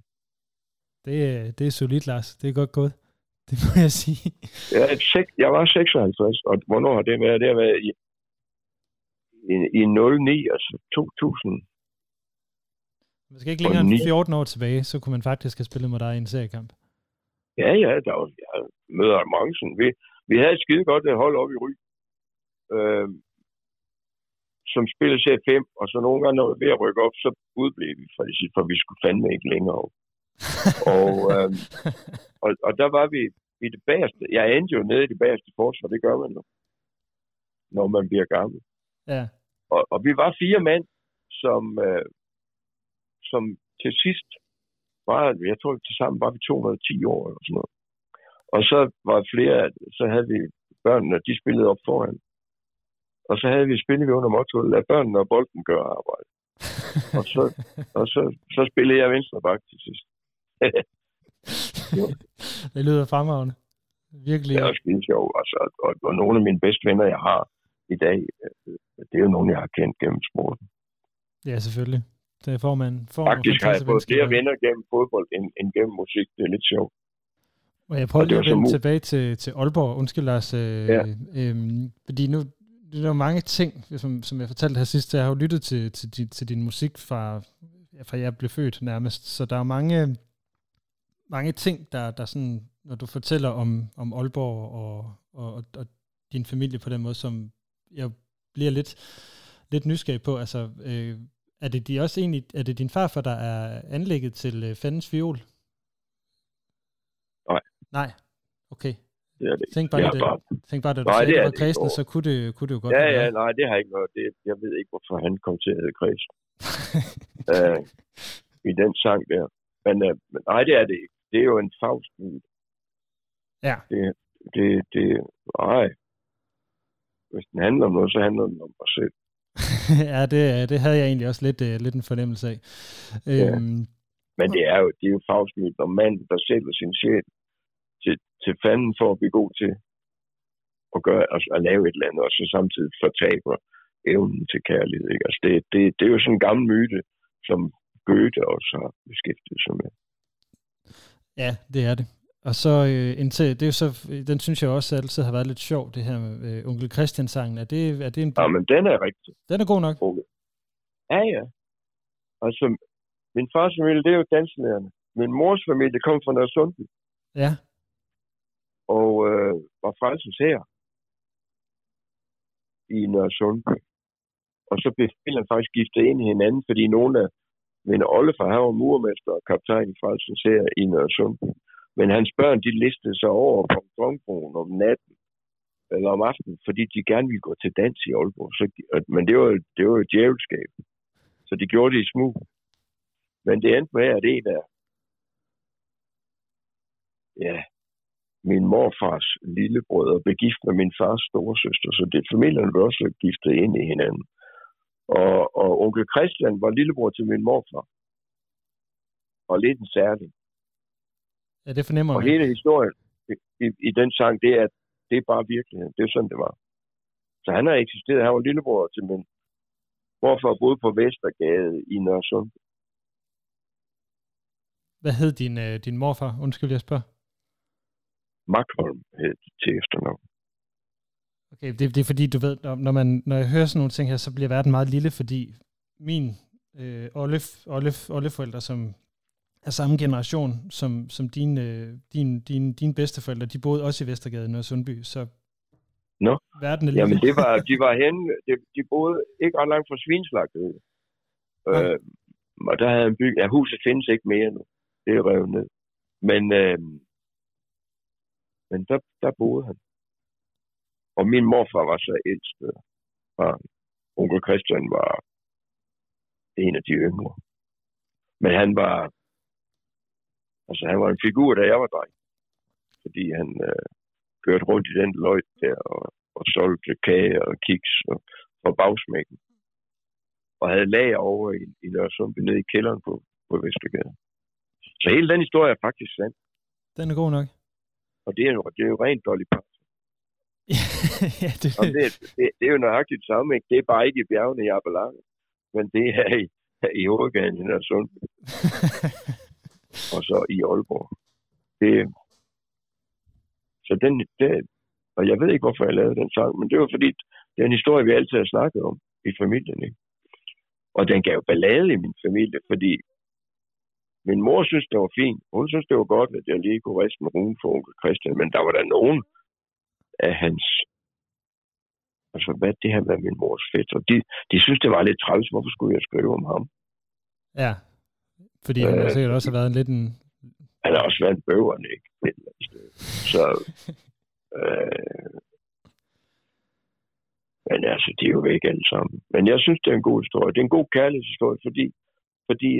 Det, det er solidt, Lars. Det er godt gået. Det må jeg sige. Jeg, jeg var seksoghalvtreds, og hvornår har det været? Det har været i I, i nul ni, altså to tusind. Man skal ikke længere end fjorten år tilbage, så kunne man faktisk have spillet mod dig i en seriekamp. Ja, ja, der var jeg møder Mortensen. Vi, vi havde et skide godt hold op i Ry, øh, som spillede C fem, og så nogle gange, når vi ved at rykke op, så udblev vi fra det sidste, for vi skulle fandme ikke længere op. og, øh, og, og der var vi i det bagerste. Jeg endte jo nede i det bagerste forsvar, det gør man nu, når man bliver gammel. Ja. Og, og vi var fire mænd, som, øh, som til sidst var, jeg tror til sammen var vi to hundrede og ti år eller sådan noget. Og så var flere, så havde vi børnene, de spillede op foran. Og så havde vi spillet vi under mottoet, lad børnene og bolden gøre arbejde. og så, og så, så spillede jeg venstre bak til sidst. Det lyder fremragende. Virkelig. Det er også sjovt. Altså, og, og nogle af mine bedste venner, jeg har i dag, det er jo nogen, jeg har kendt gennem sporten. Ja, selvfølgelig. Det får man. Får faktisk har jeg fået flere venner gennem fodbold end, end gennem musik. Det er lidt sjovt. Og jeg prøver lige at vende tilbage til, til Aalborg. Undskyld, Lars. Øh, ja. øhm, fordi nu der er jo mange ting, som, som jeg fortalte her sidst. Jeg har jo lyttet til, til, til, til din musik fra, fra jeg blev født nærmest. Så der er jo mange, mange ting, der, der sådan, når du fortæller om, om Aalborg og, og, og din familie på den måde, som jeg bliver lidt, lidt nysgerrig på. Altså, øh, er det de også egentlig, er det din farfar, der er anlægget til øh, fandens viol? Nej. Nej, okay. Det er det. Tænk bare, det, det, bare... Tænk bare da du nej, sagde, det var Christen, så kunne det, kunne det jo godt. Ja, ja, nej, det har ikke noget. Det, jeg ved ikke, hvorfor han kom til at hedde Christen. øh, I den sang der. Men øh, nej, det er det ikke. Det er jo en fagskud. Ja. Det, det, det, nej. Hvis den handler om noget, så handler den om mig selv. Ja, det, det havde jeg egentlig også lidt, øh, lidt en fornemmelse af. Ja. Øhm, Men det er jo, det er jo fagskud, når manden, der sælger sin sjæl til, til fanden for at blive god til at, gøre, at, at lave et eller andet, og så samtidig fortaber evnen til kærlighed. Ikke? Altså det, det, det er jo sådan en gammel myte, som Goethe også har beskæftiget sig med. Ja, det er det. Og så, øh, indtil, det er jo så, den synes jeg også altid har været lidt sjov, det her med øh, onkel Christian-sangen. Er det, er det en... Ja, men den er rigtig. Den er god nok. Okay. Ja, ja. Altså, min fars familie, det er jo danslærerne. Min mors familie kom fra Nørresund. Ja. Og øh, var frelsens her i Nørresund. Og så blev familien faktisk giftet ind i hinanden, fordi nogle af mine oldefar, han var murmester og kaptajn i frelsens her i Nørresund. Men hans børn, de listede sig over på Drømbroen om natten, eller om aftenen, fordi de gerne ville gå til dans i Aalborg. Så, men det var, det var jo djævelskab. Så de gjorde det i smug. Men det endte med, at det der, ja, min morfars lillebrødre blev gift med min fars storesøster, så det familien blev også giftet ind i hinanden. Og, og onkel Christian var lillebror til min morfar. Og lidt en særlig. Ja, det fornemmer man. Og hele historien i, i den sang, det er, det er bare virkeligheden. Det er sådan, det var. Så han har eksisteret. Han var lillebror til min morfar, boede på Vestergade i Nørresund. Hvad hed din, øh, din morfar? Undskyld, jeg spørger. Magtholm hed til efternavn. Okay, det, det er fordi, du ved, når, man, når jeg hører sådan nogle ting her, så bliver verden meget lille, fordi min øh, oldeforældre, som er samme generation som, som dine øh, din, din, din bedsteforældre, de boede også i Vestergade i Nørresundby, så no. verden er lille. Jamen, det var, de var henne, de, de boede ikke ret langt fra Svinslagtet. Okay. Øh, og der havde en by, ja, huset findes ikke mere nu. Det er revet ned. Men, øh, men der, der boede han. Og min morfar var så ældst. Og onkel Christian var en af de yngre. Men han var, altså han var en figur, da jeg var dreng. Fordi han øh, kørte rundt i den løjt der, og, og solgte kager og kiks og, og bagsmækken. Og havde lager over i, i Nørresundby nede i kælderen på, på Vestergade. Så hele den historie er faktisk sand. Den er god nok. Og det er jo, det er jo rent dårligt. Ja, det... Det, det, det er jo nøjagtigt samme, ikke? Det er bare ikke i bjergene i Appalacherne, men det er i, i Hovedgaden i Nørresund. Og så i Aalborg. Det, så den, det, og jeg ved ikke, hvorfor jeg lavede den sang, men det var fordi, det er en historie, vi altid har snakket om i familien, ikke? Og den gav ballade i min familie, fordi min mor synes, det var fint. Hun synes, det var godt, at jeg lige kunne riste med rune for onkel Christian, men der var da nogen af hans... Altså, hvad det her med min mors fætter? De, de synes, det var lidt træls. Hvorfor skulle jeg skrive om ham? Ja, fordi han øh, sikkert også har været en lidt en... Han har også været en bøverne, ikke? Så... øh, men altså, det er jo ikke alle sammen. Men jeg synes, det er en god historie. Det er en god kærlighedshistorie, fordi... fordi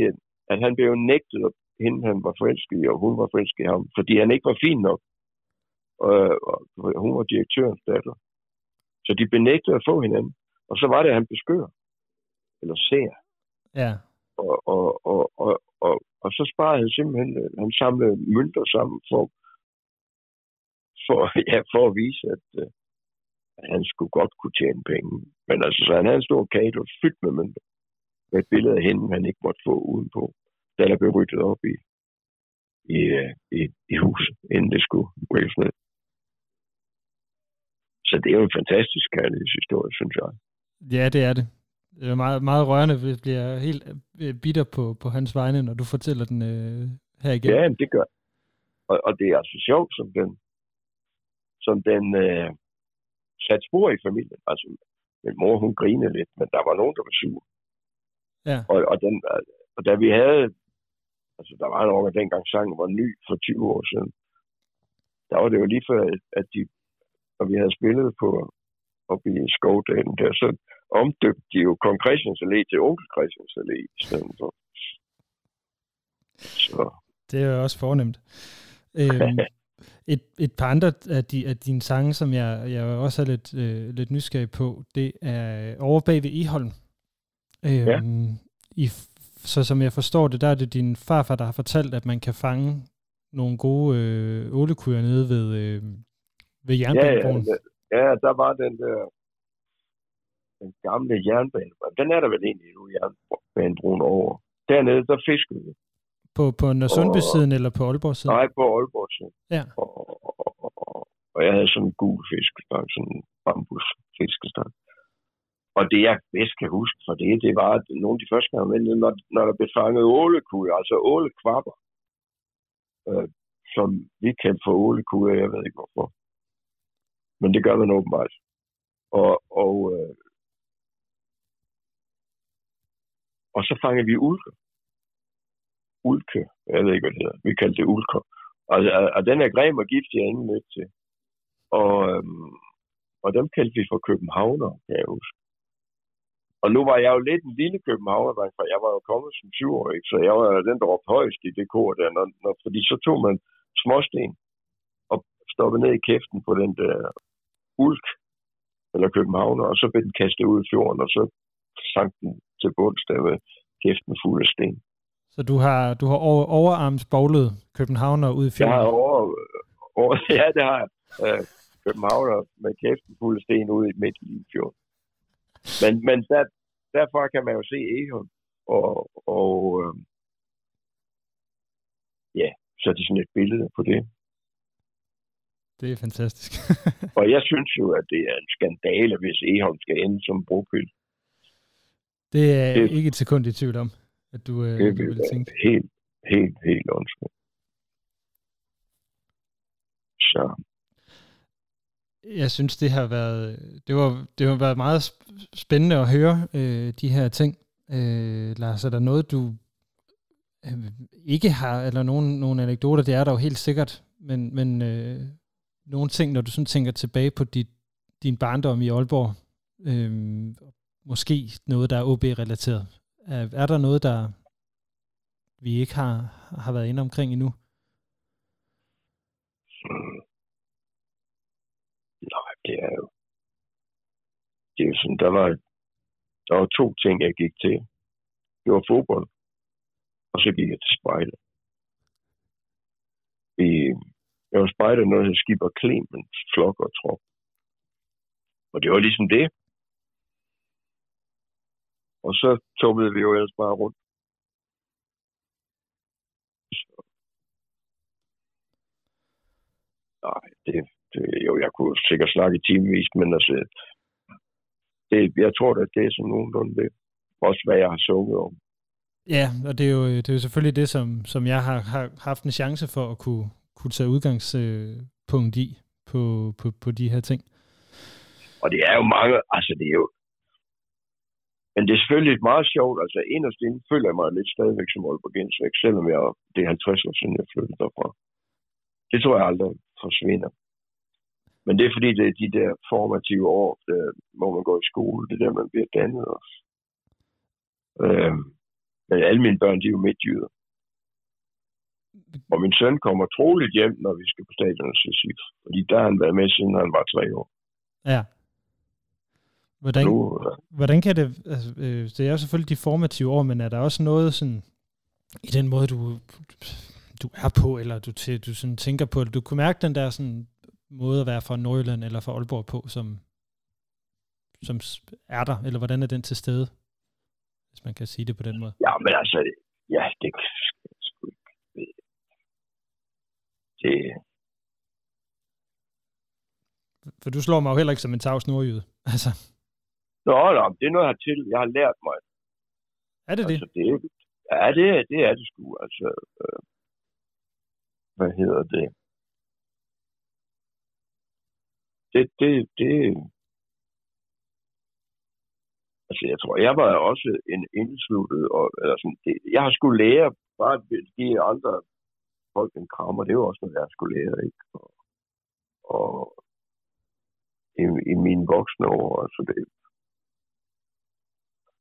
at han blev nægtet, at hende han var forelsket i, og hun var forelsket i ham, fordi han ikke var fin nok. Øh, og hun var direktørens datter. Så de benægtede at få hinanden. Og så var det, at han beskører. Eller ser. Ja. Og, og, og, og, og, og så sparede han simpelthen, han samlede mønter sammen for, for, ja, for at vise, at, at han skulle godt kunne tjene penge. Men altså, så han havde en stor kage, der var fyldt med mønter. Et billede af hende, han ikke måtte få udenpå. Den er blevet ryddet op i. i, i, i hus, inden det skulle rykkes ned. Så det er jo en fantastisk kærlighedshistorie, synes jeg. Ja, det er det. Det er meget, meget rørende. Jeg bliver helt bitter på, på hans vegne, når du fortæller den øh, her igen. Ja, det gør. Og, og det er altså sjovt, som den, som den øh, satte spor i familien. Altså, min mor, hun grinede lidt, men der var nogen, der var sur. Ja. Og, og, den, og da vi havde, altså der var en år, at dengang sangen var ny for tyve år siden, der var det jo lige før, at de, og vi havde spillet på oppe i Skovdalen der, så omdøbte de jo Kong Christians Allé til Onkel Christians Allé i stedet for. Så. Det er jo også fornemt. Øhm, et, et par andre af, de, af dine sange, som jeg, jeg også er lidt, øh, lidt nysgerrig på, det er Over bag ved Egholm. Øhm, ja. I, så som jeg forstår det, der er det din farfar, der har fortalt, at man kan fange nogle gode øh, ålekuer nede ved... Øh, Ved jernbanebroen. Ja, ja, ja, der var den der den gamle jernbanebroen. Den er der vel egentlig nu, jernbanebroen over. Dernede, der fiskede vi. På, på Nørresundbysiden eller på Aalborgsiden? Nej, på Aalborgsiden. Ja. Og, og, og, og jeg havde sådan en gul fiskestang, sådan en bambusfiskestang. Og det, jeg bedst kan huske fra det, det var, at nogle af de første gange, når, når der blev fanget ålekuer, altså ålekvapper, øh, som vi kan få ålekuer, jeg ved ikke hvorfor. Men det gør man åbenbart. Og, og, øh, og så fanger vi ulke. Ulke, jeg ved ikke, hvad det hedder. Vi kalder det ulke. Og, og, og den er grim og giftig, jeg er ingen med til. Og, øhm, og dem kaldte vi for københavner, kan jeg huske. Og nu var jeg jo lidt en lille københavner, for jeg var jo kommet som syvårig, så jeg var den, der råbte højst i det kor der. Når, når, fordi så tog man småsten. Stoppede ned i kæften på den der ulk, eller københavner, og så blev den kastet ud i fjorden, og så sank den til bunds der med kæften fuld af sten. Så du har, du har over, overarmsboglet københavner ud i fjorden? Jeg har over, over, ja, det har jeg. Øh, københavner med kæften fuld af sten ude midt i fjorden. Men, men der, derfra kan man jo se Egholm, og, og øh, ja, så er det sådan et billede på det. Det er fantastisk. Og jeg synes jo, at det er en skandale, hvis Egholm skal ende som brugpyld. Det er det, ikke et sekund i tvivl om, at du, det, du ville tænke. Helt, helt, helt ondskab. Så. Jeg synes, det har været, det var, det har været meget spændende at høre øh, de her ting. Øh, Lars, er der noget, du øh, ikke har, eller nogen, nogen anekdoter, det er der jo helt sikkert, men... men øh, nogle ting, når du sådan tænker tilbage på dit, din barndom i Aalborg, øhm, måske noget, der er AaB-relateret. Er, er der noget, der vi ikke har, har været inde omkring endnu? Hmm. Nej, det er jo... Det er jo sådan, der var, der var to ting, jeg gik til. Det var fodbold, og så gik jeg til spejder. I... Jeg var spejder noget, der skibber Clemens, flok og trop. Og det var ligesom det. Og så tummede vi jo ellers bare rundt. Så. Nej, det, det, jo, jeg kunne sikkert snakke i timevis, men altså, det, jeg tror da, det er sådan nogenlunde det. Også hvad jeg har sunget om. Ja, og det er jo, det er jo selvfølgelig det, som, som jeg har, har haft en chance for at kunne kunne tage udgangspunkt i på, på, på de her ting. Og det er jo mange, altså det er jo, men det er selvfølgelig meget sjovt, altså inderst inde føler jeg mig lidt stadigvæk som aalborgenser, selvom jeg, det er halvtreds år siden, jeg flyttede derfra. Det tror jeg aldrig forsvinder. Men det er fordi, det er de der formative år, der, hvor man går i skole, det der, man bliver dannet også. Øh, men alle mine børn, de er jo midtjyder. Og min søn kommer troligt hjem, når vi skal på stadion og sige, fordi der har han været med, siden han var tre år. Ja. Hvordan, nu, hvordan kan det... Altså, øh, det er jo selvfølgelig de formative år, men er der også noget sådan... I den måde, du, du er på, eller du, du sådan tænker på... Du kunne mærke den der sådan, måde at være fra Nordjylland eller fra Aalborg på, som, som er der, eller hvordan er den til stede? Hvis man kan sige det på den måde. Ja, men altså... Ja, det... det. For du slår mig jo heller ikke som en tavs nordjyde. Altså. Nå, nå, det er noget hertil. Jeg har lært mig. Er det det? Altså, det er, ja, det er det, er det sgu. Altså, øh, hvad hedder det? Det, det, det. Altså, jeg tror, jeg var også en indsluttet, og eller sådan, det, jeg har sgu lære bare at give andre folk en kram, og det var også noget, jeg skulle lære, ikke? Og, og i, i mine voksne år, altså det.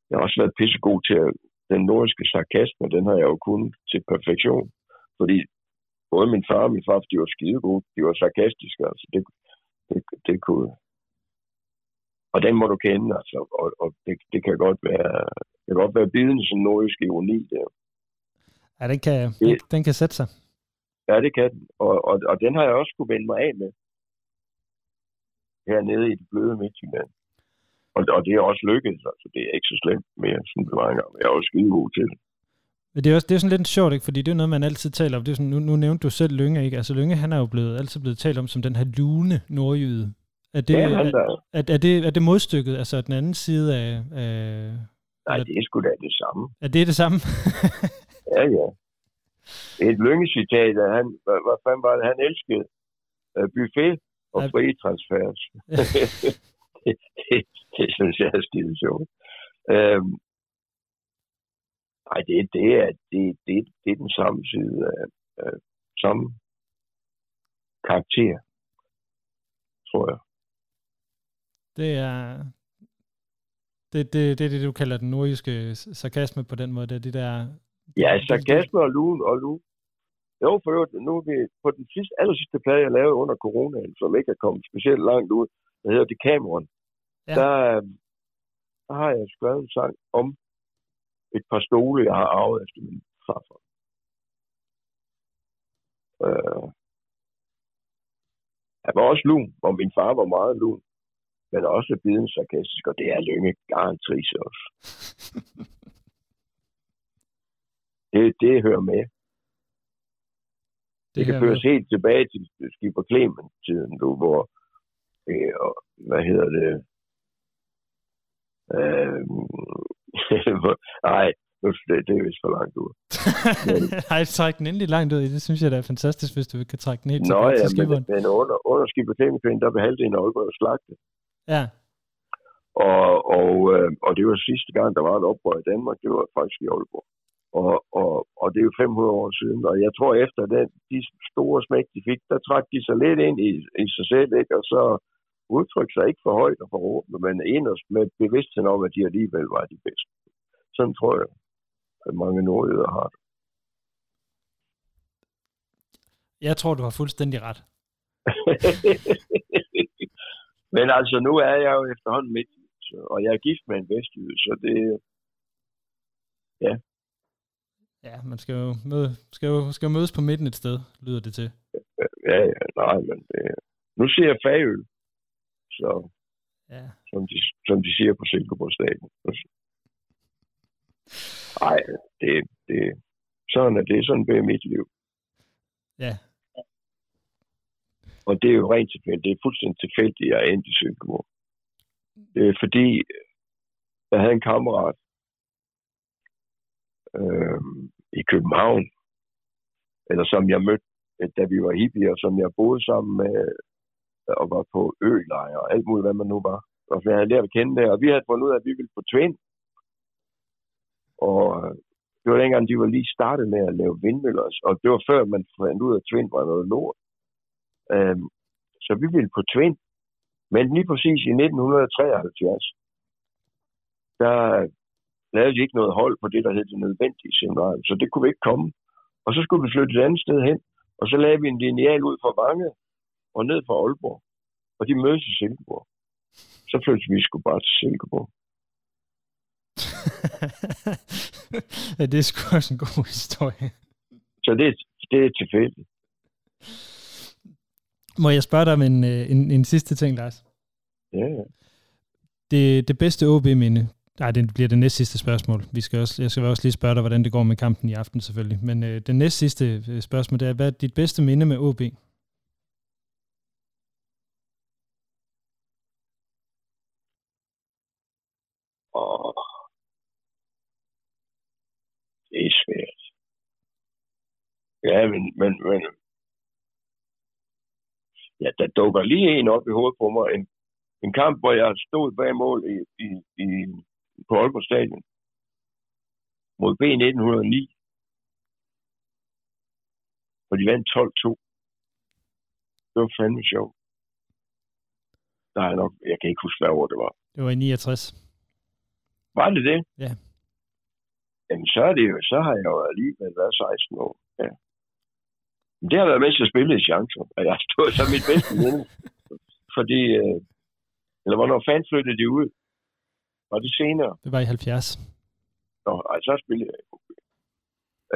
Jeg har også været pissegod til at, den nordiske sarkasme, den har jeg jo kun til perfektion. Fordi både min far og min far, de var skidegode, de var sarkastiske, altså det, det, det kunne. Og den må du kende, altså, og, og det, det kan godt være, det kan godt være bidende som nordisk ironi der. Ja, den kan, det, den kan sætte sig. Ja, det kan den, og, og, og den har jeg også kunne vende mig af med. Hernede i det bløde Midtjylland. Og det er også lykkedes, altså det er ikke så slemt mere, som det var engang. Jeg er også skidegod til det. Men det er også det er sådan lidt sjovt, ikke? Fordi det er noget, man altid taler om. Det er sådan, nu, nu nævnte du selv Lynge, ikke? Altså Lynge, han er jo blevet, altid blevet talt om som den her lune nordjyde. Er det, ja, han, er, er, er, det, er det modstykket, altså den anden side af... af nej, eller, det er sgu da det samme. Er det det samme? Ja, ja. Et Lynge-citat, han, hvad, hvad fanden var det? Han elskede uh, buffet og ja. Frie transfers. Ja. Det, det, det synes jeg er skide sjovt. Øhm, nej, det, det, er, det, det, det er den samme side af, af samme karakter, tror jeg. Det er det, det, det, det du kalder den nordiske sarkasme på den måde, det er det der... Ja, sarkasme og lun og lun. Jo, for øvrigt, nu er vi på den sidste, aller sidste plade, jeg lavede under coronaen, som ikke er kommet specielt langt ud, der hedder det Cameron. Ja. Der, der har jeg skrevet en sang om et par stole, jeg har arvet efter min farfar. Øh, han var også lun, og min far var meget lun, men også bidende sarkastisk, og det er Lynge garantrise også. det, det hører med. Det, det kan føres med. Helt tilbage til Skipper Clement-tiden, du, hvor og hvad hedder det? Øh, nej, det, det er vist for langt ud. Nej, træk den endelig langt ud i. Det synes jeg, der er fantastisk, hvis du kan trække den helt tilbage ja, til skiberen. Men, men under, under Skipper Clement, der blev halvdelen af Aalborg slagtet. Ja. Og, og, og det var sidste gang, der var et oprør i Danmark, det var faktisk i Aalborg. Og, og, og det er jo fem hundrede år siden, og jeg tror efter den, de store smæk, de fik, der trak de sig lidt ind i, i sig selv, ikke? Og så udtrykte sig ikke for højt og for råbende, men inderst med bevidstheden om, at de alligevel var de bedste. Sådan tror jeg, at mange nordjyder har det. Jeg tror, du har fuldstændig ret. Men altså, nu er jeg jo efterhånden midt, og jeg er gift med en vestjyde, så det... Ja. Ja, man skal jo, møde, skal, jo, skal jo mødes på midten et sted, lyder det til. Ja, ja, nej, men det, nu siger jeg fagøl, så, ja. som, de, som de siger på Silkeborg Stadion. Nej, det, det, sådan er det, sådan bliver mit liv. Ja. Og det er jo rent tilfældigt, det er fuldstændig tilfældigt, jeg er endt i Silkeborg. Det er fordi, jeg havde en kammerat, øh, i København, eller som jeg mødte, da vi var hippier, som jeg boede sammen med, og var på ølejre og alt muligt, hvad man nu var. Og jeg havde lært at kende det, og vi havde fundet ud af, at vi ville på Tvind. Og det var dengang, de var lige startet med at lave vindmøller, og det var før, man fandt ud af, at Tvind var noget lort. Øh, så vi ville på Tvind, men lige præcis i nitten treoghalvfjerds, der lavede ikke noget hold på det, der hed det nødvendige seminarium, så det kunne vi ikke komme. Og så skulle vi flytte et andet sted hen, og så lavede vi en lineal ud fra Vange og ned fra Aalborg, og de mødes i Silkeborg. Så flyttede vi sgu bare til Silkeborg. Ja, det er sgu også en god historie. Så det, det er tilfældigt. Må jeg spørge dig om en, en, en sidste ting, Lars? Ja, ja. Det, det bedste A A B-minde, Nej, det bliver det næst sidste spørgsmål. Vi skal også, jeg skal også lige spørge dig, hvordan det går med kampen i aften selvfølgelig. Men øh, det næst sidste spørgsmål, det er, hvad er dit bedste minde med AaB? Og det er svært. Ja, men, men, men ja, der dukker lige en op i hovedet på mig. En, en kamp, hvor jeg stod bag mål i, i, i, på Aalborg Stadion mod B nitten nul ni. Og de vandt tolv to. Det var fandme sjovt. Der er nok, jeg kan ikke huske, hvad år det var. Det var i niogtres. Var det det? Ja. Jamen, så er det jo, så har jeg jo alligevel været seksten år. Ja. Men det har været med til at spille i chancer, og jeg har stået som mit bedste minde. Fordi, øh, eller hvornår fanden flyttede de ud? Var det senere? Det var i halvfjerds. Nå, ej, så spillede jeg. Okay.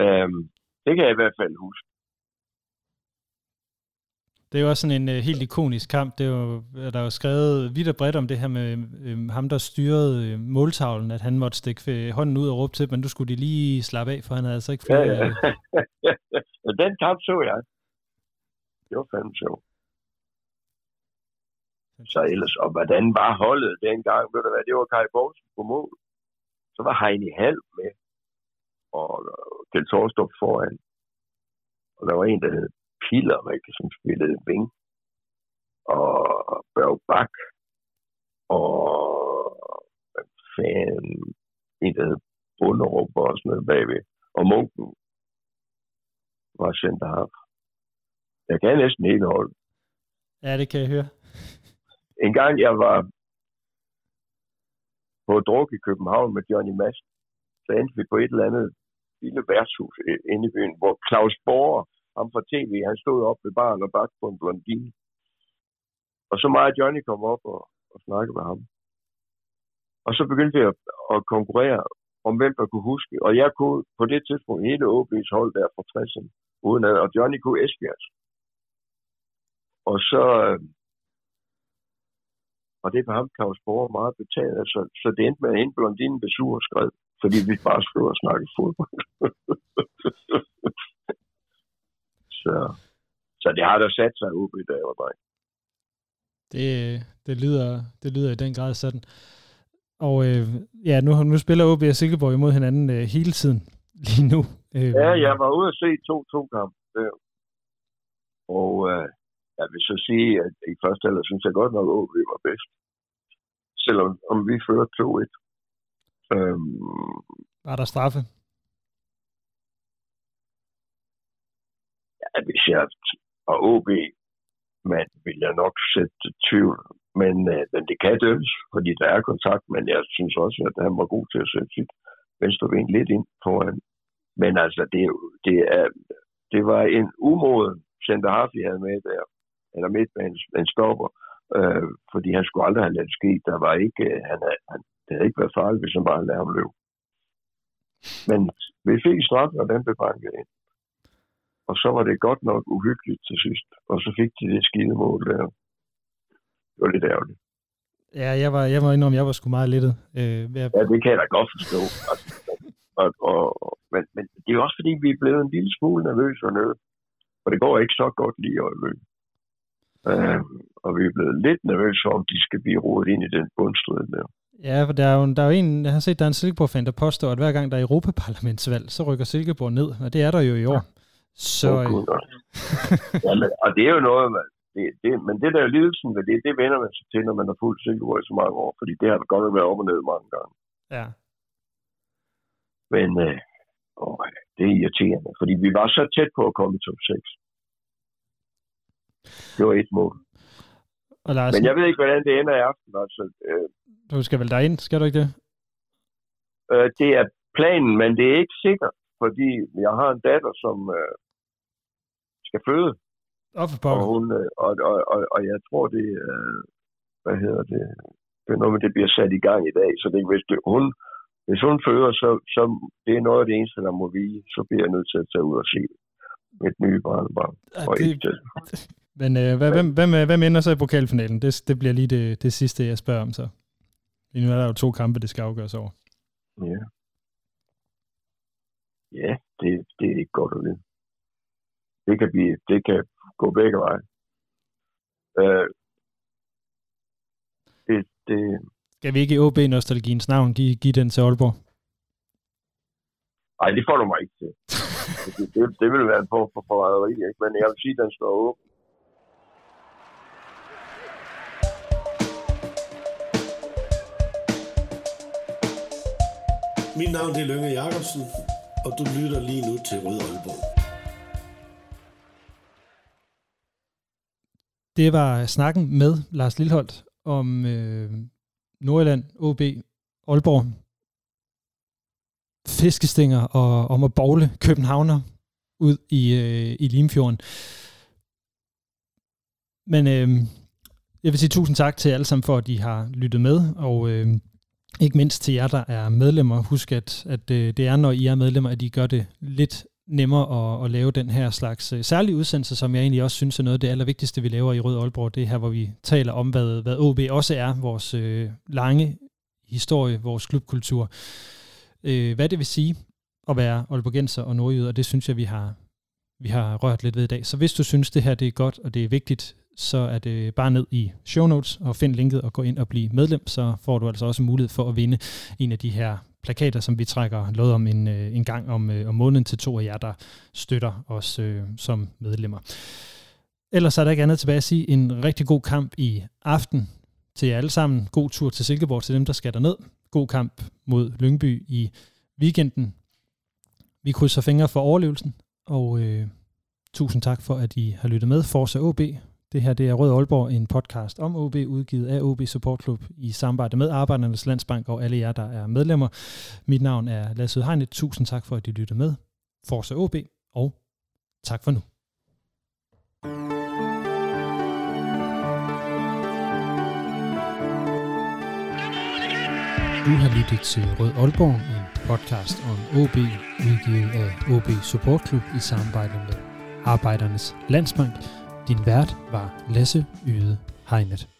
Øhm, det kan jeg i hvert fald huske. Det er jo også sådan en uh, helt ikonisk kamp. Det er jo, der er jo skrevet vidt og bredt om det her med øh, ham, der styrede øh, måltavlen, at han måtte stikke hånden ud og råbe til, men du skulle de lige slappe af, for han havde altså ikke flere... Ja, ja. Ja, den kamp så jeg. Det var fandme sjovt. Så ellers, og hvordan var holdet dengang? Ved du hvad, det var Kaj Poulsen på mål. Så var Heini Halm med, og Kjeld Thorstrup foran. Og der var en, der hed Piller, ikke, som spillede ving, og Børge Bak, og fan, en, der hed Bunderup og sådan noget bagved, og Munken var centerhaf. Jeg kan næsten hele holdet. Ja, det kan jeg høre. En gang jeg var på druk i København med Johnny Madsen, så endte vi på et eller andet lille værtshus inde i byen, hvor Claus Borger, ham fra T V, han stod op ved baren og bagte på en blondine. Og så mig og Johnny kom op og, og snakkede med ham. Og så begyndte vi at, at konkurrere om, hvem der kunne huske. Og jeg kunne på det tidspunkt hele AaB's hold der fra tresserne, uden at, og Johnny kunne Esbjergs. Og så og det var ham, Claus Borger, meget betaget. Så, så det endte med, at hende blondinen blev sur og skred, fordi vi bare stod og snakkede fodbold. Så, så det har da sat sig op i dag, eller det, det lyder det lyder i den grad sådan. Og øh, ja, nu, nu spiller AaB og Silkeborg imod hinanden øh, hele tiden lige nu. Øh, ja, jeg var ude at se to-to kamp. Øh. Og øh, jeg vil så sige, at i første halvleg synes jeg godt nok, at AaB var bedst. Selvom om vi fører to-et. Øh, var der straffe? At hvis jeg og AaB, man vil jeg nok sætte tvivl, men, øh, men det kan dømmes, fordi der er kontakt, men jeg synes også, at han var god til at sætte sit venstre ben lidt ind foran. Men altså, det, det, er, det var en umoden centerhaf, vi havde med der, eller midt med en, en stopper, øh, fordi han skulle aldrig have ladet ske. Der var ikke, han havde, han, det havde ikke været farligt, hvis han bare havde ladet ham løbe. Men vi fik straf, og den blev banket ind. Og så var det godt nok uhyggeligt til sidst. Og så fik de det skide mål der. Det var lidt ærgerligt. Ja, jeg var, jeg var indrømme, jeg var sgu meget lettet. Øh, jeg... Ja, det kan jeg da godt forstå. Altså, og, og, men, men det er også fordi, vi er blevet en lille smule nervøse og noget. Og det går ikke så godt lige i øjeblikket. Øh, og vi er blevet lidt nervøse om, de skal blive rodet ind i den bundstrid der. Ja, for der er jo, der er jo en, jeg har set, der er en Silkeborg-fan, der påstår, at hver gang der er Europaparlamentsvalg, så rykker Silkeborg ned. Og det er der jo i år. Ja. Så... ja, men, og det er jo noget, man, det, det, men det der er lidelsen ved det, det vender man sig til, når man har fulgt Silkeborg i så mange år, fordi det har godt nok været op og ned mange gange. Ja. Men øh, åh, det er irriterende, fordi vi var så tæt på at komme i top seks. Det var et mål. Og Lars, men jeg ved ikke, hvordan det ender i aften. Altså, øh, du skal vel derind, skal du ikke det? Øh, det er planen, men det er ikke sikkert, fordi jeg har en datter, som øh, skal føde, og, hun, øh, og, og, og, og jeg tror, det, øh, hvad hedder det, det er noget med, det bliver sat i gang i dag, så det, hvis, det, hun, hvis hun føder, så, så det er noget af det eneste, der må vige, så bliver jeg nødt til at tage ud og se mit nye barnebarn. Og det... ikke Men øh, hvem, hvem, hvem ender så i pokalfinalen? Det, det bliver lige det, det sidste, jeg spørger om så. Lige nu er der jo to kampe, det skal afgøres over. Ja. Ja, det, det er ikke godt at vide. Det kan blive, det kan gå begge veje. Øh, det, det... Skal vi ikke i AaB-nostalgiens navn give, give den til Aalborg? Nej, det får du mig ikke til. det, det, det vil være en form for forræderi, ikke? Men jeg vil sige, at den står åben. Mit navn er Lynge Jacobsen, og du lytter lige nu til Rød Aalborg. Det var snakken med Lars Lilholt om øh, Nordjylland, AaB, Aalborg, fiskestænger og om at bogle københavner ud i, øh, i Limfjorden. Men øh, jeg vil sige tusind tak til alle sammen for, at de har lyttet med, og øh, ikke mindst til jer, der er medlemmer. Husk, at, at det er, når I er medlemmer, at I gør det lidt nemmere at, at lave den her slags særlige udsendelse, som jeg egentlig også synes er noget af det allervigtigste, vi laver i Rød Aalborg. Det er her, hvor vi taler om, hvad, hvad AaB også er, vores øh, lange historie, vores klubkultur. Øh, hvad det vil sige at være aalborgenser og nordjyder, og det synes jeg, vi har, vi har rørt lidt ved i dag. Så hvis du synes, det her det er godt, og det er vigtigt, så er det bare ned i show notes og find linket og gå ind og blive medlem, så får du altså også mulighed for at vinde en af de her plakater, som vi trækker lod om en, en gang om, om måneden til to af jer, der støtter os øh, som medlemmer. Ellers er der ikke andet tilbage at sige. En rigtig god kamp i aften til jer alle sammen. God tur til Silkeborg til dem, der skal derned. God kamp mod Lyngby i weekenden. Vi krydser fingre for overlevelsen, og øh, tusind tak for, at I har lyttet med. Forza AaB. Det her det er Rød Aalborg, en podcast om AaB, udgivet af AaB Supportklub i samarbejde med Arbejdernes Landsbank og alle jer, der er medlemmer. Mit navn er Lasse Yde Hegnet. Tusind tak for, at I lyttede med. Forza AaB, og tak for nu. Du har lyttet til Rød Aalborg, en podcast om AaB, udgivet af AaB Supportklub i samarbejde med Arbejdernes Landsbank. Din vært var Lasse Yde Hegnet.